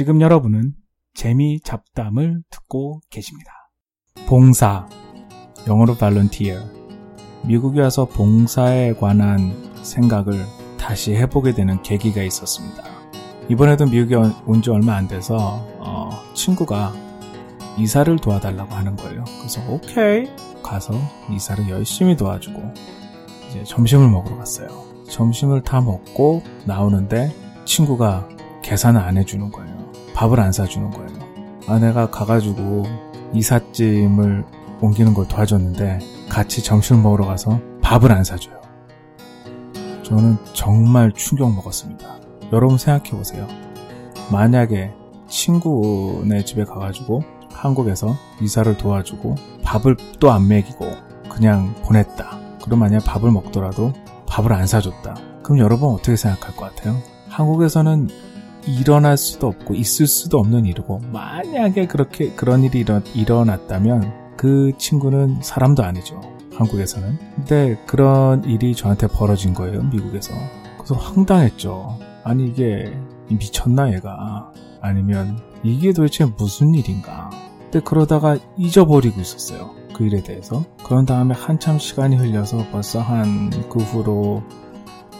지금 여러분은 재미 잡담을 듣고 계십니다. 봉사, 영어로 volunteer. 미국에 와서 봉사에 관한 생각을 다시 해보게 되는 계기가 있었습니다. 이번에도 미국에 온 지 얼마 안 돼서 친구가 이사를 도와달라고 하는 거예요. 그래서 오케이, 가서 이사를 열심히 도와주고 이제 점심을 먹으러 갔어요. 점심을 다 먹고 나오는데 친구가 계산을 안 해주는 거예요. 밥을 안 사주는 거예요. 아내가 가가지고 이삿짐을 옮기는 걸 도와줬는데 같이 점심을 먹으러 가서 밥을 안 사줘요. 저는 정말 충격 먹었습니다. 여러분 생각해보세요. 만약에 친구네 집에 가가지고 한국에서 이사를 도와주고 밥을 또 안 먹이고 그냥 보냈다. 그럼 만약에 밥을 먹더라도 밥을 안 사줬다. 그럼 여러분 어떻게 생각할 것 같아요? 한국에서는 일어날 수도 없고 있을 수도 없는 일이고, 만약에 그렇게 그런 일이 일어났다면 그 친구는 사람도 아니죠, 한국에서는. 근데 그런 일이 저한테 벌어진 거예요, 미국에서. 그래서 황당했죠. 아니 이게 미쳤나 얘가, 아니면 이게 도대체 무슨 일인가. 근데 그러다가 잊어버리고 있었어요, 그 일에 대해서. 그런 다음에 한참 시간이 흘려서 벌써 한 그 후로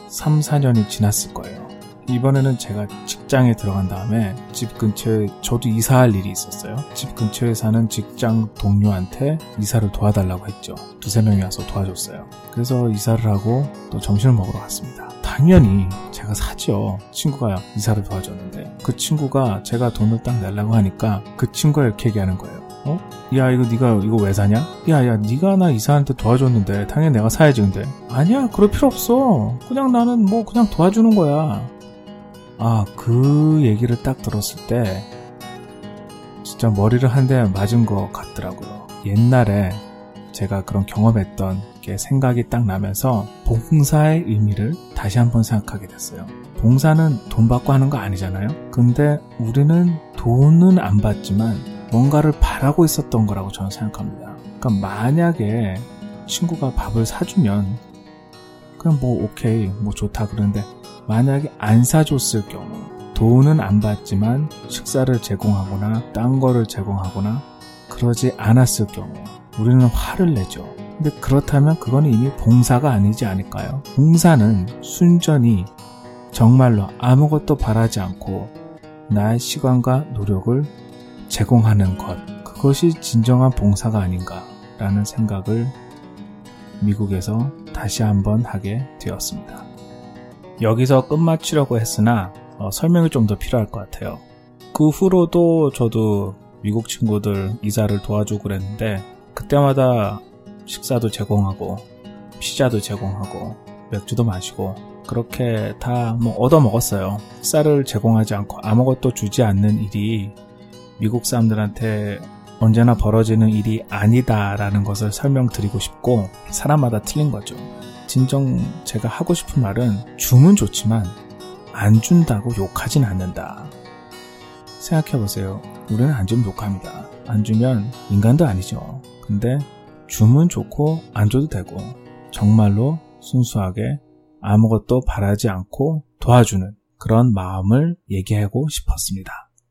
3, 4년이 지났을 거예요. 이번에는 제가 직장에 들어간 다음에 집 근처에, 저도 이사할 일이 있었어요. 집 근처에 사는 직장 동료한테 이사를 도와달라고 했죠. 두세 명이 와서 도와줬어요. 그래서 이사를 하고 또 점심을 먹으러 갔습니다. 당연히 제가 사죠. 친구가 이사를 도와줬는데. 그 친구가, 제가 돈을 딱 내려고 하니까 그 친구가 이렇게 얘기하는 거예요. 야, 이거 네가 이거 왜 사냐? 야, 네가 나 이사한테 도와줬는데 당연히 내가 사야지. 근데 아니야, 그럴 필요 없어. 그냥 나는 뭐 그냥 도와주는 거야. 아, 그 얘기를 딱 들었을 때 진짜 머리를 한 대 맞은 것 같더라고요. 옛날에 제가 그런 경험했던 게 생각이 딱 나면서 봉사의 의미를 다시 한번 생각하게 됐어요. 봉사는 돈 받고 하는 거 아니잖아요. 근데 우리는 돈은 안 받지만 뭔가를 바라고 있었던 거라고 저는 생각합니다. 그러니까 만약에 친구가 밥을 사주면 그냥 뭐 오케이, 뭐 좋다 그러는데, 만약에 안 사줬을 경우 돈은 안 받지만 식사를 제공하거나 딴 거를 제공하거나 그러지 않았을 경우 우리는 화를 내죠. 근데 그렇다면 그건 이미 봉사가 아니지 않을까요? 봉사는 순전히 정말로 아무것도 바라지 않고 나의 시간과 노력을 제공하는 것, 그것이 진정한 봉사가 아닌가라는 생각을 미국에서 다시 한번 하게 되었습니다. 여기서 끝마치려고 했으나 설명이 좀 더 필요할 것 같아요. 그 후로도 저도 미국 친구들 이사를 도와주고 그랬는데, 그때마다 식사도 제공하고 피자도 제공하고 맥주도 마시고 그렇게 다 뭐 얻어먹었어요. 식사를 제공하지 않고 아무것도 주지 않는 일이 미국 사람들한테 언제나 벌어지는 일이 아니다라는 것을 설명드리고 싶고, 사람마다 틀린 거죠. 진정 제가 하고 싶은 말은 주면 좋지만 안 준다고 욕하진 않는다. 생각해보세요. 우리는 안 주면 욕합니다. 안 주면 인간도 아니죠. 근데 주면 좋고 안 줘도 되고, 정말로 순수하게 아무것도 바라지 않고 도와주는 그런 마음을 얘기하고 싶었습니다.